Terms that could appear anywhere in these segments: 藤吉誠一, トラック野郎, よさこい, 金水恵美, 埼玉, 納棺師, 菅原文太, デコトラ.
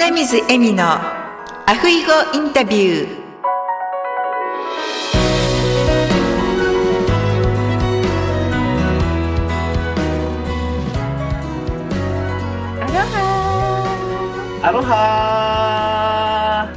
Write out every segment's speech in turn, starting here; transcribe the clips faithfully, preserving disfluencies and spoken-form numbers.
金水恵美のアフイゴインタビュー。アロハ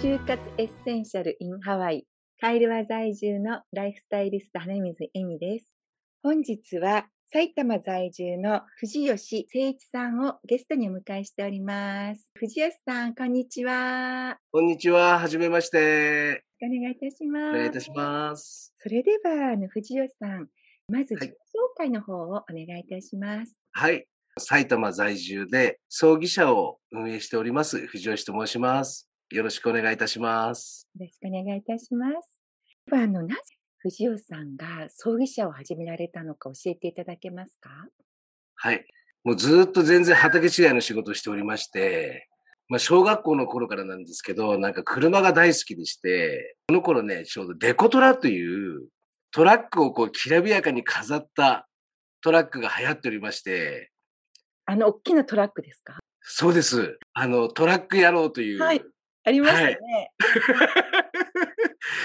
ー。就活エッセンシャル in ハワイ、カイルワ在住のライフスタイリスト金水恵美です。本日は埼玉在住の藤吉誠一さんをゲストにお迎えしております。藤吉さん、こんにちは。こんにちは。はじめまして。お願いいたします。お願いいたします。それでは藤吉さん、まず自己紹介の方をお願いいたします。はい。埼玉在住で葬儀社を運営しております藤吉と申します。よろしくお願いいたします。よろしくお願いいたします。ではあのなぜ藤吉さんが葬儀社を始められたのか教えていただけますか？はい、もうずっと全然畑違いの仕事をしておりまして、まあ小学校の頃からなんですけど、なんか車が大好きでして、その頃ねちょうどデコトラというトラックをこうきらびやかに飾ったトラックが流行っておりまして。あの大きなトラックですか？そうです。あのトラック野郎という、はい、ありましたね。はい、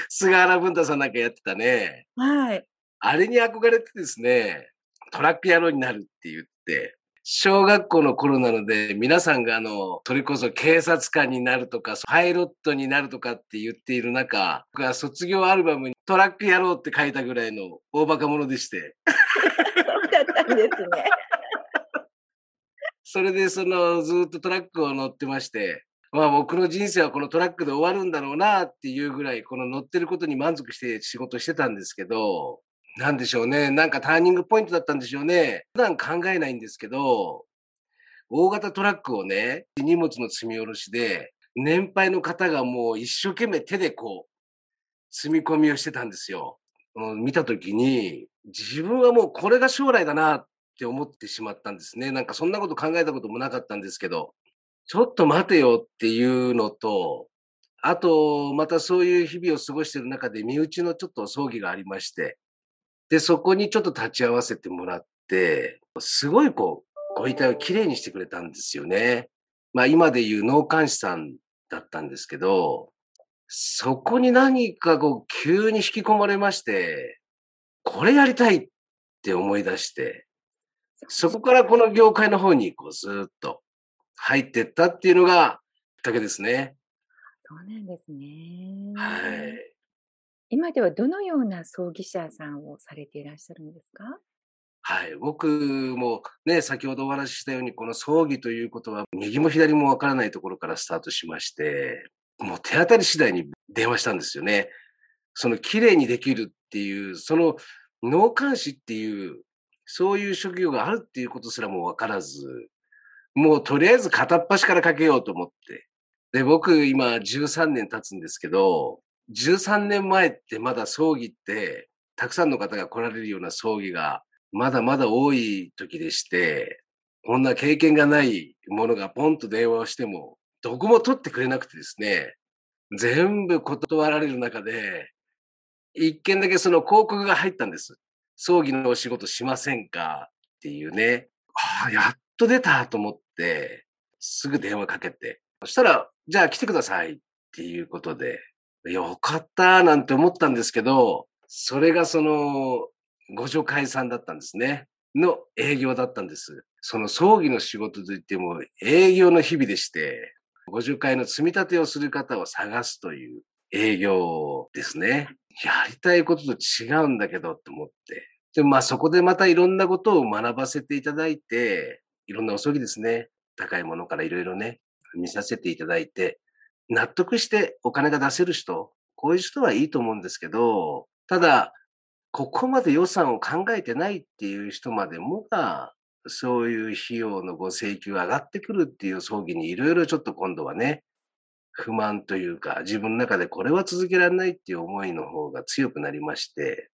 菅原文太さんなんかやってたね。はい。あれに憧れてですね、トラック野郎になるって言って、小学校の頃なので皆さんがあのそれこそ警察官になるとかパイロットになるとかって言っている中、僕は卒業アルバムにトラック野郎って書いたぐらいの大バカ者でして。そうだったんですね。それでそのずっとトラックを乗ってまして、まあ僕の人生はこのトラックで終わるんだろうなっていうぐらい、この乗ってることに満足して仕事してたんですけど、なんでしょうね、なんかターニングポイントだったんでしょうね。普段考えないんですけど、大型トラックをね、荷物の積み下ろしで、年配の方がもう一生懸命手でこう、積み込みをしてたんですよ。見たときに、自分はもうこれが将来だな、って思ってしまったんですね。なんかそんなこと考えたこともなかったんですけど、ちょっと待てよっていうのと、あとまたそういう日々を過ごしている中で身内のちょっと葬儀がありまして、でそこにちょっと立ち会わせてもらって、すごいこうご遺体をきれいにしてくれたんですよね。まあ今でいう納棺師さんだったんですけど、そこに何かこう急に引き込まれまして、これやりたいって思い出して。そこからこの業界の方にこうずっと入っていったっていうのがきっかけですね。そうなんですね。はい。今ではどのような葬儀社さんをされていらっしゃるんですか？はい。僕もね、先ほどお話ししたように、この葬儀ということは右も左もわからないところからスタートしまして、もう手当たり次第に電話したんですよね。その綺麗にできるっていう、その納棺師っていう、そういう職業があるっていうことすらも分からず、もうとりあえず片っ端からかけようと思って。で、僕今じゅうさんねん経つんですけど、じゅうさんねんまえってまだ葬儀って、たくさんの方が来られるような葬儀がまだまだ多い時でして、こんな経験がないものがポンと電話をしても、どこも取ってくれなくてですね、全部断られる中で、一件だけその広告が入ったんです。葬儀のお仕事しませんかっていうね。ああ、やっと出たと思って、すぐ電話かけて。そしたら、じゃあ来てくださいっていうことで、よかったなんて思ったんですけど、それがその、ご助会さんだったんですね。の営業だったんです。その葬儀の仕事といっても営業の日々でして、ご助会の積み立てをする方を探すという営業ですね。やりたいことと違うんだけどと思って。で、まあそこでまたいろんなことを学ばせていただいて、いろんなお葬儀ですね。高いものからいろいろね、見させていただいて、納得してお金が出せる人、こういう人はいいと思うんですけど、ただ、ここまで予算を考えてないっていう人までもが、そういう費用のご請求が上がってくるっていう葬儀にいろいろちょっと今度はね、不満というか、自分の中でこれは続けられないっていう思いの方が強くなりまして、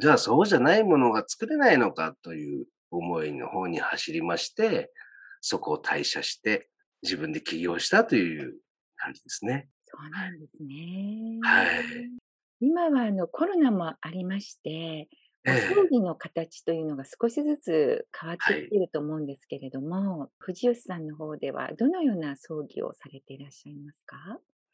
じゃあそうじゃないものが作れないのかという思いの方に走りまして、そこを退社して自分で起業したという感じですね。そうなんですね。はい。今はあのコロナもありまして、ご葬儀の形というのが少しずつ変わってきていると思うんですけれども、はい、藤吉さんの方ではどのような葬儀をされていらっしゃいますか？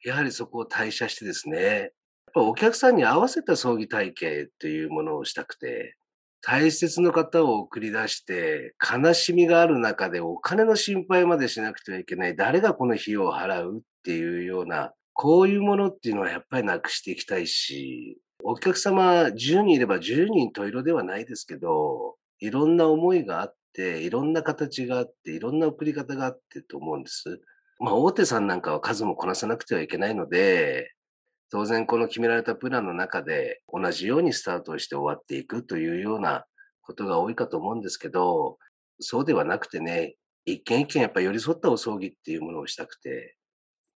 やはりそこを退社してですね、やっぱお客さんに合わせた葬儀体系というものをしたくて、大切な方を送り出して悲しみがある中でお金の心配までしなくてはいけない、誰がこの費用を払うっていうような、こういうものっていうのはやっぱりなくしていきたいし、お客様じゅうにんいればじゅうにん十色ではないですけど、いろんな思いがあって、いろんな形があって、いろんな送り方があってと思うんです。まあ大手さんなんかは数もこなさなくてはいけないので、当然この決められたプランの中で同じようにスタートして終わっていくというようなことが多いかと思うんですけど、そうではなくてね、一件一件やっぱり寄り添ったお葬儀っていうものをしたくて、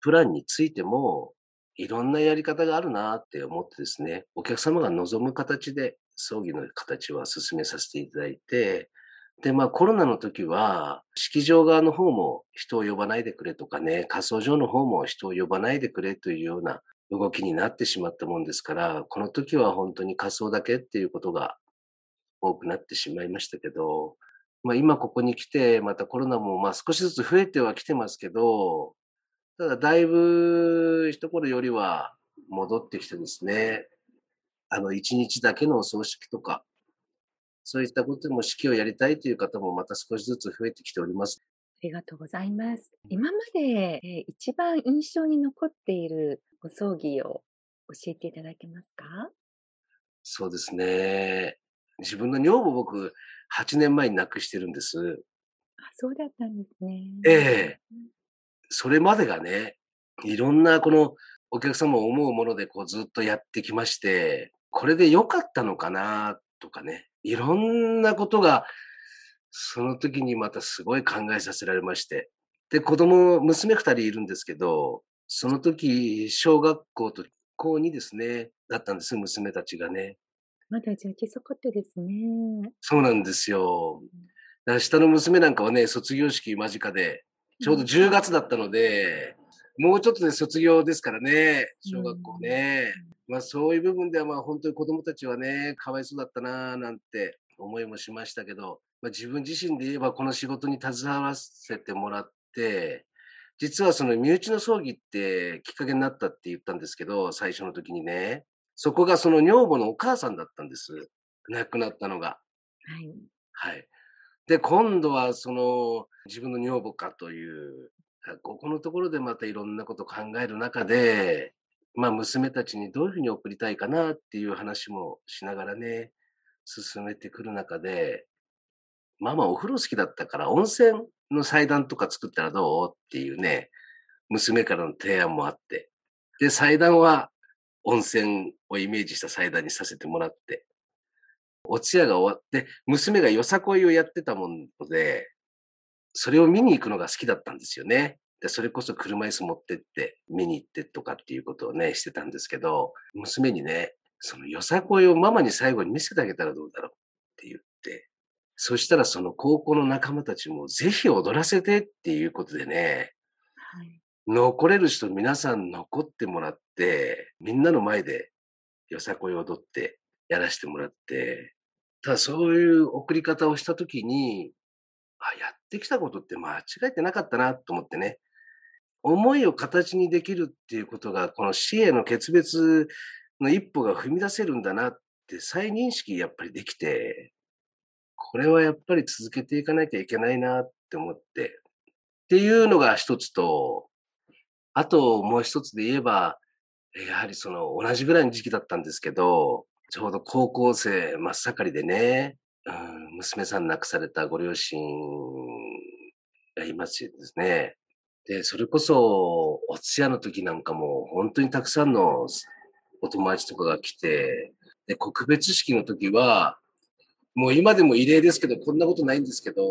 プランについてもいろんなやり方があるなって思ってですね、お客様が望む形で葬儀の形は進めさせていただいて、で、まあコロナの時は、式場側の方も人を呼ばないでくれとかね、火葬場の方も人を呼ばないでくれというような動きになってしまったもんですから、この時は本当に火葬だけっていうことが多くなってしまいましたけど、まあ今ここに来て、またコロナもまあ少しずつ増えてはきてますけど、ただだいぶ一頃よりは戻ってきてですね、あの一日だけのお葬式とか、そういったことでも式をやりたいという方もまた少しずつ増えてきております。ありがとうございます。今まで一番印象に残っているお葬儀を教えていただけますか？そうですね。自分の女房を僕、はちねんまえに亡くしてるんです。あ、そうだったんですね。ええ。それまでがね、いろんなこのお客様を思うものでこうずっとやってきまして、これで良かったのかなとかね、いろんなことがその時にまたすごい考えさせられまして。で、子供、娘二人いるんですけど、その時、小学校と高にですね、だったんです、娘たちがね。まだじゃあ小さかったですね。そうなんですよ。だから下の娘なんかはね、卒業式間近で、ちょうどじゅうがつだったので、うん、もうちょっとで卒業ですからね、小学校ね。うん、まあそういう部分ではまあ本当に子供たちはね、かわいそうだったなぁなんて思いもしましたけど、まあ、自分自身で言えばこの仕事に携わらせてもらって、実はその身内の葬儀ってきっかけになったって言ったんですけど、最初の時にね、そこがその女房のお母さんだったんです。亡くなったのが。はい。はい。で、今度はその自分の女房かという、ここのところでまたいろんなことを考える中で、まあ娘たちにどういうふうに送りたいかなっていう話もしながらね、進めてくる中で、ママお風呂好きだったから温泉の祭壇とか作ったらどうっていうね、娘からの提案もあって。で、祭壇は温泉をイメージした祭壇にさせてもらって。お通夜が終わって、娘がよさこいをやってたもんで、それを見に行くのが好きだったんですよね。で、それこそ車椅子持ってって、見に行ってとかっていうことをね、してたんですけど、娘にね、そのよさこいをママに最後に見せてあげたらどうだろうって言って、そしたらその高校の仲間たちもぜひ踊らせてっていうことでね、はい、残れる人皆さん残ってもらって、みんなの前でよさこい踊ってやらせてもらって、ただそういう送り方をしたときに、あ、やってきたことって間違えてなかったなと思ってね、思いを形にできるっていうことがこの死への決別の一歩が踏み出せるんだなって再認識やっぱりできて、これはやっぱり続けていかなきゃいけないなって思って。っていうのが一つと、あともう一つで言えば、やはりその同じぐらいの時期だったんですけど、ちょうど高校生真っ盛りでね、うん、娘さん亡くされたご両親がいますですね。で、それこそお通夜の時なんかも本当にたくさんのお友達とかが来て、で、告別式の時は、もう今でも異例ですけど、こんなことないんですけど、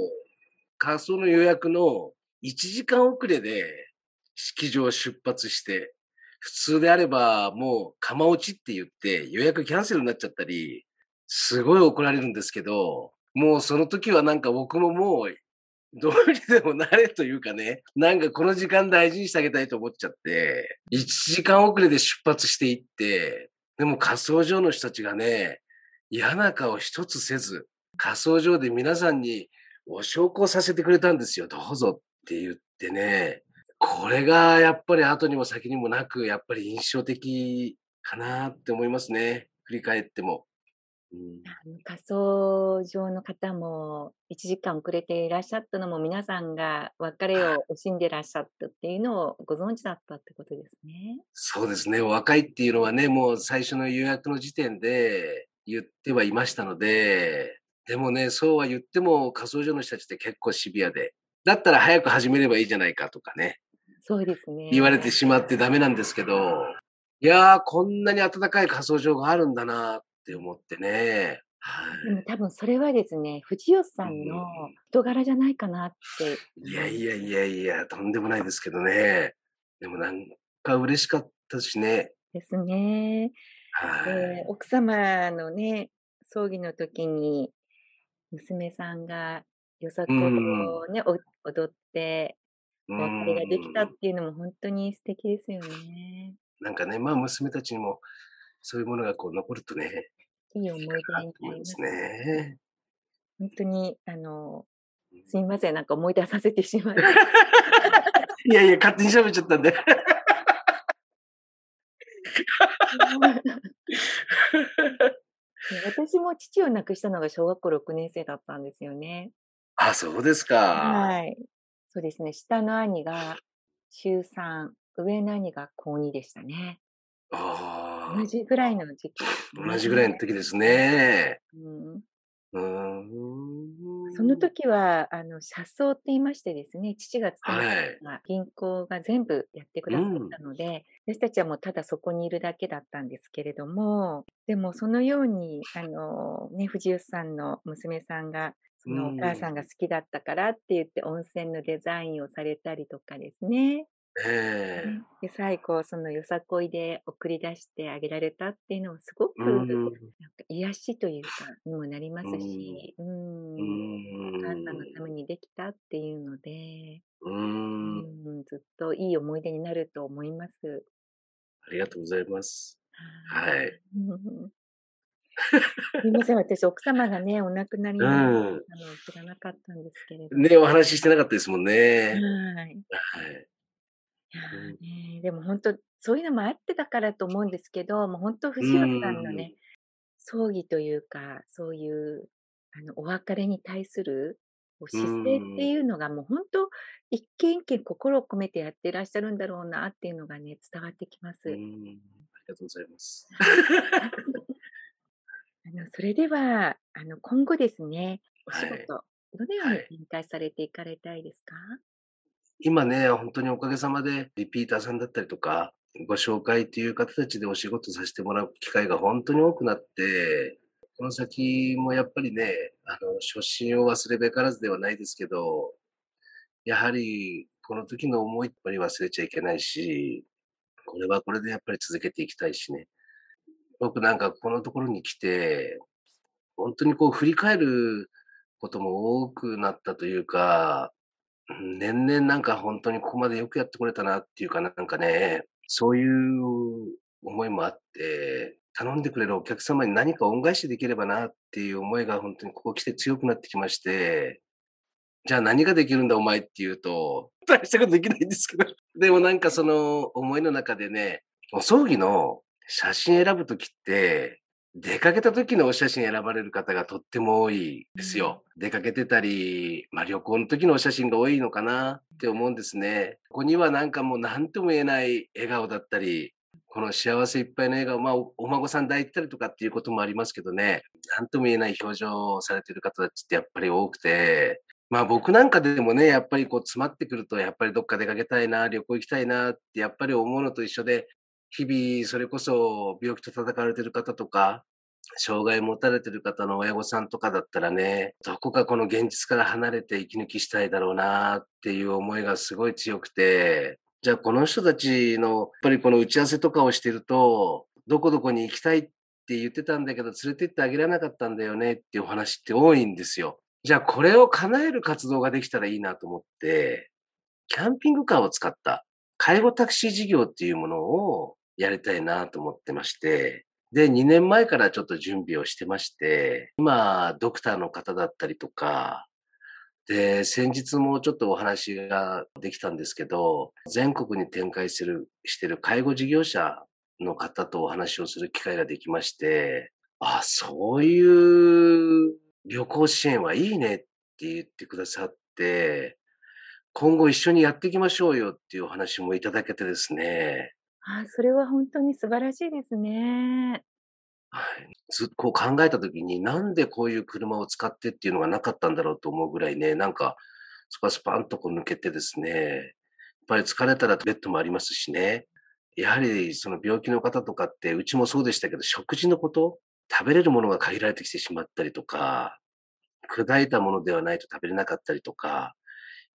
火葬の予約のいちじかん遅れで式場を出発して、普通であればもう釜落ちって言って予約キャンセルになっちゃったり、すごい怒られるんですけど、もうその時はなんか僕ももうどうにでもなれというかね、なんかこの時間大事にしてあげたいと思っちゃって、いちじかん遅れで出発していって、でも火葬場の人たちがね、嫌な顔一つせず、仮葬場で皆さんにお焼香させてくれたんですよ、どうぞって言ってね。これがやっぱり後にも先にもなく、やっぱり印象的かなって思いますね、振り返っても。うん、火葬場の方もいちじかん遅れていらっしゃったのも、皆さんが別れを惜しんでいらっしゃったっていうのをご存知だったってことですね。そうですね、お若いっていうのはね、もう最初の予約の時点で言ってはいましたので。でもね、そうは言っても火葬場の人たちって結構シビアで、だったら早く始めればいいじゃないかとかね、そうですね、言われてしまってダメなんですけど、いやー、こんなに温かい火葬場があるんだなって思ってね、はい、でも多分それはですね、藤吉さんの人柄じゃないかなって、うん、いやいやいやいや、とんでもないですけどね。でもなんか嬉しかったしね。ですね、はい、えー、奥様のね、葬儀の時に娘さんがよさこをね、うん、踊ってお別れができたっていうのも本当に素敵ですよね。なんかね、まあ娘たちにもそういうものがこう残るとね、いい思い出になりますね。本当にあの、すみません、なんか思い出させてしまいました。いやいや、勝手に喋っちゃったんで。私も父を亡くしたのが小学校ろくねん生だったんですよね。あ、そうですか。はい。そうですね。下の兄がしゅうさん、上の兄がこうにでしたね。ああ。同じぐらいの時期。同じぐらいの時ですね。うん。うん、その時は、あの、社葬って言いましてですね、父が勤めていた銀行が全部やってくださったので、はい、うん、私たちはもうただそこにいるだけだったんですけれども、でもそのように、あの、ね、藤吉さんの娘さんが、そのお母さんが好きだったからって言って、温泉のデザインをされたりとかですね。えー、で最後、そのよさこいで送り出してあげられたっていうのはすごくなんか癒しというかにもなりますし、うん、うん、お母さんのためにできたっていうので、うん、うん、ずっといい思い出になると思います。ありがとうございます。はい。すみません、私、奥様がね、お亡くなりになったのを知らなかったんですけれども。ね、お話ししてなかったですもんね。はい。はい。いやね、でも本当そういうのもあってだからと思うんですけど、もう本当藤吉さんのね、葬儀というか、そういうあのお別れに対する姿勢っていうのが、もう本当一軒一軒心を込めてやってらっしゃるんだろうなっていうのがね、伝わってきます。うん、ありがとうございます。あのそれではあの今後ですね、お仕事、はい、どのように展開されていかれたいですか？はい、今ね、本当におかげさまでリピーターさんだったりとか、ご紹介という方たちでお仕事させてもらう機会が本当に多くなって、この先もやっぱりね、あの、初心を忘れべからずではないですけど、やはりこの時の思いっぱり忘れちゃいけないし、これはこれでやっぱり続けていきたいしね。僕なんかこのところに来て、本当にこう振り返ることも多くなったというか、年々なんか本当にここまでよくやってこれたなっていうか、なんかね、そういう思いもあって、頼んでくれるお客様に何か恩返しできればなっていう思いが本当にここ来て強くなってきまして、じゃあ何ができるんだお前っていうと、大したことできないんですけど、でもなんかその思いの中でね、お葬儀の写真選ぶときって、出かけた時のお写真選ばれる方がとっても多いですよ。出かけてたり、まあ旅行の時のお写真が多いのかなって思うんですね。ここにはなんかもう何とも言えない笑顔だったり、この幸せいっぱいの笑顔、まあお孫さん抱いたりとかっていうこともありますけどね、何とも言えない表情をされてる方たちってやっぱり多くて、まあ僕なんかでもね、やっぱりこう詰まってくると、やっぱりどっか出かけたいな、旅行行きたいなってやっぱり思うのと一緒で、日々、それこそ病気と闘われてる方とか、障害を持たれてる方の親御さんとかだったらね、どこかこの現実から離れて息抜きしたいだろうなっていう思いがすごい強くて、じゃあこの人たちの、やっぱりこの打ち合わせとかをしてると、どこどこに行きたいって言ってたんだけど、連れて行ってあげられなかったんだよねっていうお話って多いんですよ。じゃあこれを叶える活動ができたらいいなと思って、キャンピングカーを使った介護タクシー事業っていうものを、やりたいなと思ってまして、で、にねんまえからちょっと準備をしてまして、今、ドクターの方だったりとか、で、先日もちょっとお話ができたんですけど、全国に展開する、してる介護事業者の方とお話をする機会ができまして、あ、そういう旅行支援はいいねって言ってくださって、今後一緒にやっていきましょうよっていうお話もいただけてですね。あ、それは本当に素晴らしいですね。はい、ずっとこう考えたときに、なんでこういう車を使ってっていうのがなかったんだろうと思うぐらいね、なんかスパスパンとこう抜けてですね、やっぱり疲れたらベッドもありますしね、やはりその病気の方とかって、うちもそうでしたけど、食事のこと、食べれるものが限られてきてしまったりとか、砕いたものではないと食べれなかったりとか、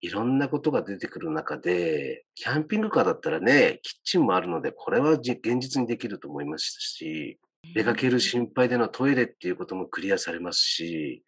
いろんなことが出てくる中で、キャンピングカーだったらね、キッチンもあるので、これは現実にできると思いますし、出かける心配でのトイレっていうこともクリアされますし、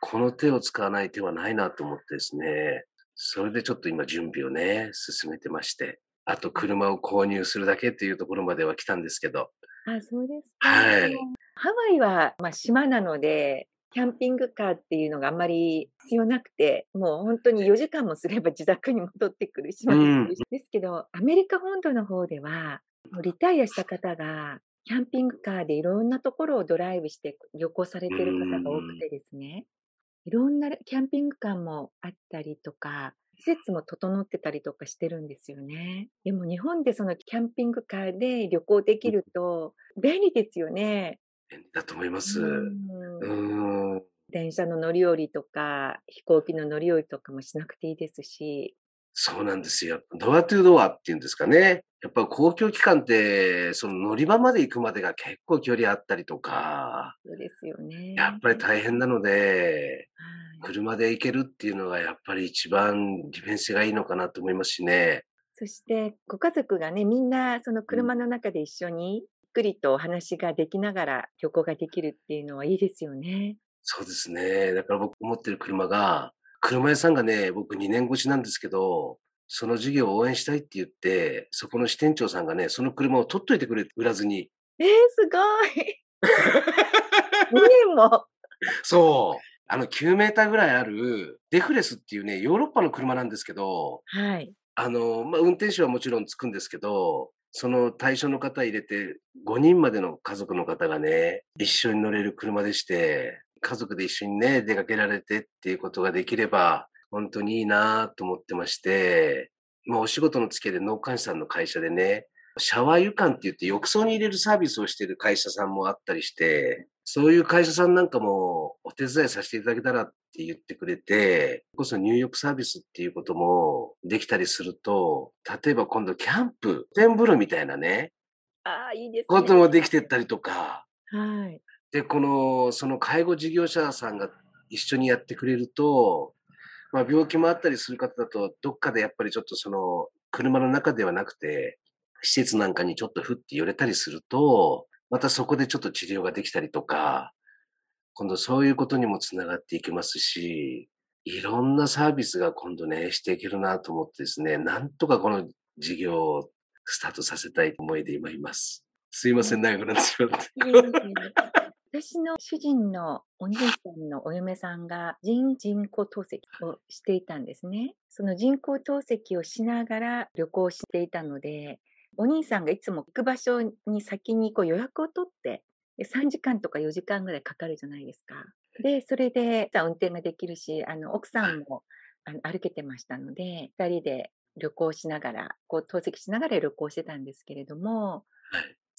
この手を使わない手はないなと思ってですね、それでちょっと今準備をね、進めてまして、あと車を購入するだけっていうところまでは来たんですけど。あ、そうですか。はい。ハワイは、まあ、島なので、キャンピングカーっていうのがあんまり必要なくて、もう本当によじかんもすれば自宅に戻ってくる島です。ですけど、アメリカ本土の方では、リタイアした方が、キャンピングカーでいろんなところをドライブして旅行されている方が多くてですね、いろんなキャンピングカーもあったりとか、施設も整ってたりとかしてるんですよね。でも日本でそのキャンピングカーで旅行できると便利ですよね。便利だと思います。うんうん、電車の乗り降りとか飛行機の乗り降りとかもしなくていいですし。そうなんですよ。ドアトゥドアっていうんですかね。やっぱり公共機関ってその乗り場まで行くまでが結構距離あったりとか。そうですよね。やっぱり大変なので、はい、車で行けるっていうのがやっぱり一番利便性がいいのかなと思いますしね。そしてご家族がね、みんなその車の中で一緒に、うん、ゆっくりとお話ができながら旅行ができるっていうのはいいですよね。そうですね。だから僕持ってる車が、車屋さんがね、僕にねんごしなんですけど、その事業を応援したいって言って、そこの支店長さんがね、その車を取っといてくれ売らずに。えー、すごい。にねんも。そう。あのきゅうメーターぐらいあるデフレスっていうね、ヨーロッパの車なんですけど、はい。あの、まあ、運転手はもちろんつくんですけど、その対象の方入れてごにんまでの家族の方がね、一緒に乗れる車でして、家族で一緒にね、出かけられてっていうことができれば、本当にいいなと思ってまして、まあお仕事の付けで納棺師さんの会社でね、シャワー湯管って言って浴槽に入れるサービスをしている会社さんもあったりして、そういう会社さんなんかもお手伝いさせていただけたらって言ってくれて、こそ入浴サービスっていうこともできたりすると、例えば今度キャンプ、露天風呂みたいなね、ああいいですね、こともできてったりとか、はい、で、この、その介護事業者さんが一緒にやってくれると、まあ病気もあったりする方だと、どっかでやっぱりちょっとその車の中ではなくて、施設なんかにちょっとふって寄れたりすると、またそこでちょっと治療ができたりとか、今度そういうことにもつながっていけますし、いろんなサービスが今度ね、していけるなと思ってですね、なんとかこの事業をスタートさせたい思いで今います。すいません、長くなってしまって。私の主人のお兄さんのお嫁さんが人工透析をしていたんですね。その人工透析をしながら旅行していたので、お兄さんがいつも行く場所に先にこう予約を取って、さんじかんとかよじかんぐらいかかるじゃないですか。で、それで運転ができるし、あの奥さんもあの歩けてましたので、ふたりで旅行しながら、こう透析しながら旅行してたんですけれども、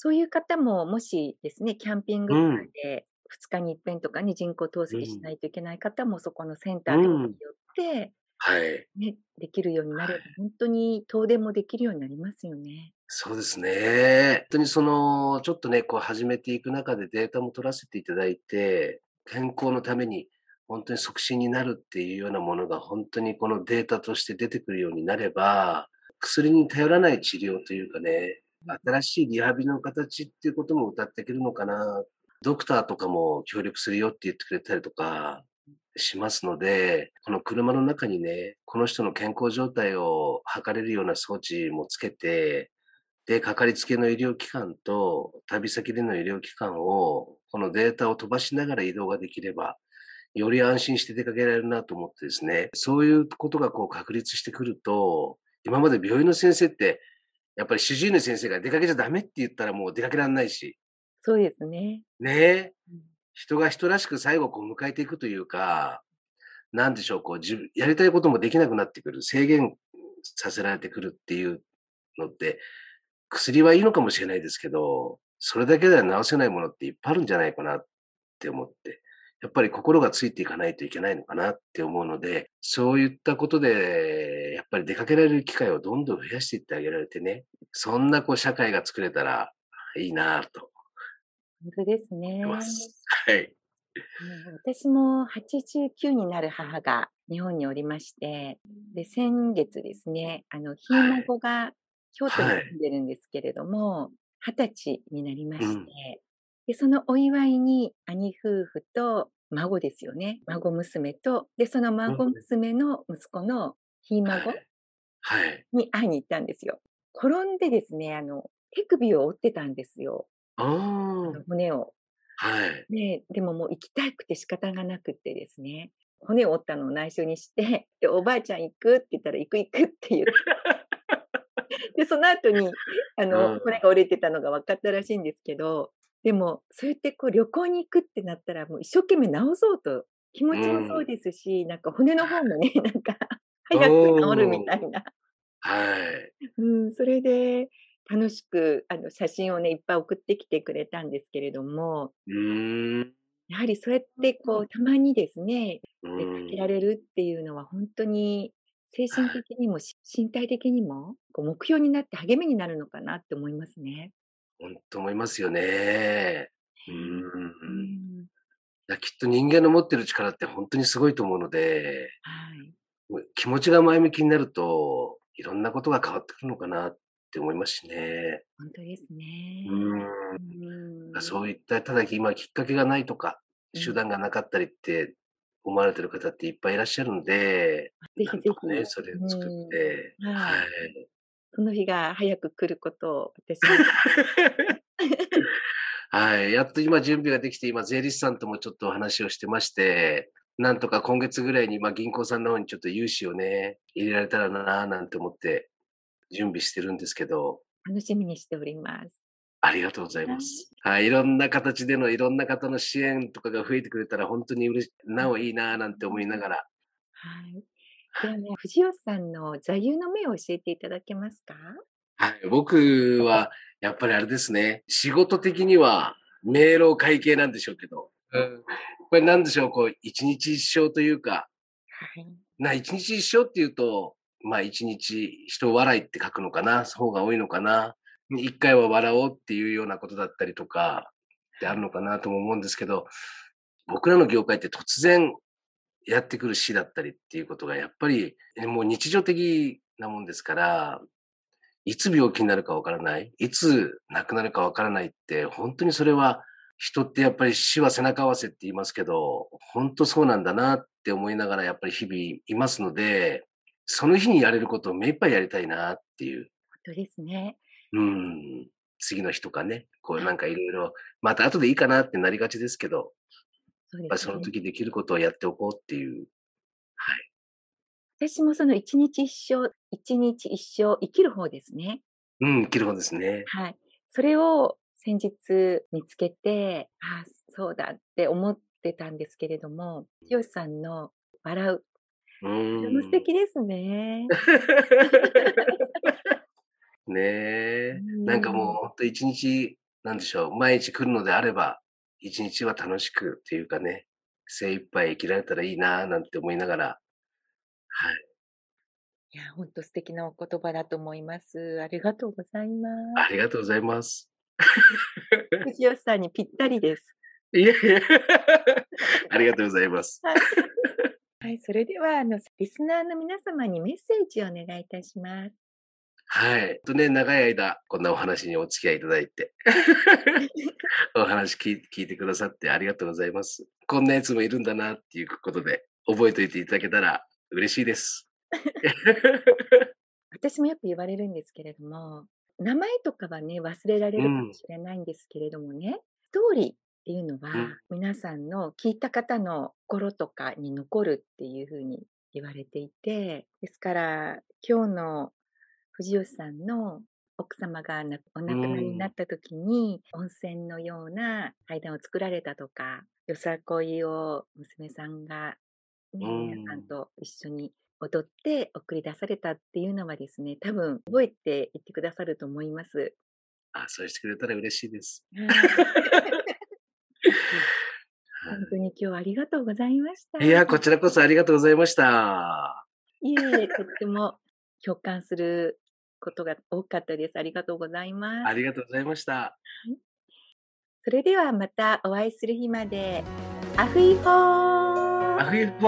そういう方ももしですね、キャンピングカーでふつかにいっかいとかに人工透析しないといけない方も、そこのセンターとかによって、はいね、できるようになれば、はい、本当に遠出もできるようになりますよね。そうですね。本当にその、ちょっとね、こう始めていく中でデータも取らせていただいて、健康のために本当に促進になるっていうようなものが本当にこのデータとして出てくるようになれば、薬に頼らない治療というかね、新しいリハビリの形っていうことも謳っていけるのかな。ドクターとかも協力するよって言ってくれたりとか、しますので、この車の中にね、この人の健康状態を測れるような装置もつけて、で、かかりつけの医療機関と旅先での医療機関を、このデータを飛ばしながら移動ができれば、より安心して出かけられるなと思ってですね、そういうことがこう確立してくると、今まで病院の先生って、やっぱり主治医の先生が出かけちゃダメって言ったらもう出かけられないし。そうですね。ねえ。人が人らしく最後こう迎えていくというか、なんでしょう、こう、自分、やりたいこともできなくなってくる、制限させられてくるっていうのって、薬はいいのかもしれないですけど、それだけでは治せないものっていっぱいあるんじゃないかなって思って。やっぱり心がついていかないといけないのかなって思うので、そういったことで、やっぱり出かけられる機会をどんどん増やしていってあげられてね、そんなこう社会が作れたらいいなぁと。本当ですね。はい。私もはちじゅうきゅうになる母が日本におりまして、で、先月ですね、あの、ひい孫が京都に住んでるんですけれども、はい、はたちになりまして、うんで、そのお祝いに兄夫婦と孫ですよね。孫娘と、で、その孫娘の息子のひい孫に会いに行ったんですよ。転んでですね、あの、手首を折ってたんですよ。あの骨を。はい。で、でももう行きたくて仕方がなくてですね、骨を折ったのを内緒にして、で、おばあちゃん行くって言ったら行く行くって言って。で、その後に、あの、骨が折れてたのが分かったらしいんですけど、でも、そうやってこう旅行に行くってなったら、もう一生懸命治そうと、気持ちもそうですし、うん、なんか骨の方もね、なんか、早く治るみたいな。はい。うん、それで、楽しく、あの、写真をね、いっぱい送ってきてくれたんですけれども、うん、やはりそうやって、こう、たまにですね、出かけられるっていうのは、本当に、精神的にも、身体的にも、こう目標になって励みになるのかなって思いますね。本当思いますよね。うん。うん、きっと人間の持ってる力って本当にすごいと思うので、はい、気持ちが前向きになると、いろんなことが変わってくるのかなって思いますしね。本当ですね。うん。うん、そういった、ただ今きっかけがないとか、手段がなかったりって思われてる方っていっぱいいらっしゃるので、ぜひぜひね、それを作って、うん、はい。はいその日が早く来ることを私は。はい。やっと今準備ができて、今税理士さんともちょっとお話をしてまして、なんとか今月ぐらいに、まあ、銀行さんの方にちょっと融資をね、入れられたらなぁなんて思って準備してるんですけど。楽しみにしております。ありがとうございます。はい。いろんな形でのいろんな方の支援とかが増えてくれたら本当に嬉しい、なおいいなぁなんて思いながら。はい。ではね、藤吉さんの座右の銘を教えていただけますか？はい、僕はやっぱりあれですね、仕事的には明朗会計なんでしょうけど、うん、これなんでしょう、こう、一日一生というか、はい、な一日一生っていうと、まあ一日人笑いって書くのかな、方が多いのかな、一回は笑おうっていうようなことだったりとか、ってあるのかなとも思うんですけど、僕らの業界って突然、やってくる死だったりっていうことがやっぱりもう日常的なもんですから、いつ病気になるかわからない、いつ亡くなるかわからないって本当にそれは人ってやっぱり死は背中合わせって言いますけど、本当そうなんだなって思いながらやっぱり日々いますので、その日にやれることを目いっぱいやりたいなっていう。本当ですね。うん。次の日とかね、こうなんかいろいろ、また後でいいかなってなりがちですけど、そうですね、その時できることをやっておこうっていう。はい。私もその一日一生、一日一生生きる方ですね。うん、生きる方ですね。はい。それを先日見つけて、ああ、そうだって思ってたんですけれども、よしさんの笑う。うん。でも素敵ですね。ねえ。なんかもう本当一日、なんでしょう、毎日来るのであれば、一日は楽しくっていうかね、精一杯生きられたらいいなぁなんて思いながら、はい。いや、ほんと素敵なお言葉だと思います。ありがとうございます。ありがとうございます。藤吉さんにぴったりです。いやいや、ありがとうございます。はい、はい、それではあの、リスナーの皆様にメッセージをお願いいたします。はい。とね、長い間、こんなお話にお付き合いいただいて、お話聞い、聞いてくださってありがとうございます。こんなやつもいるんだなっていうことで、覚えておいていただけたら嬉しいです。私もよく言われるんですけれども、名前とかはね、忘れられるかもしれないんですけれどもね、ストーリーっていうのは、うん皆さんの聞いた方の心とかに残るっていうふうに言われていて、ですから、今日の藤吉さんの奥様がお亡くなりになった時に、温泉のような階段を作られたとか、よさこいを娘さんが、ね、皆さんと一緒に踊って送り出されたっていうのはですね、多分覚えていってくださると思います。あ、そうしてくれたら嬉しいです。本当に今日ありがとうございました。いや、こちらこそありがとうございました。いえ、とっても共感することが多かったです。ありがとうございます。ありがとうございました。はい、それではまたお会いする日まで、アフイホー。ありがとうご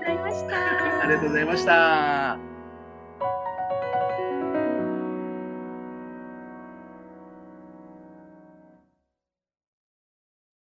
ざいました。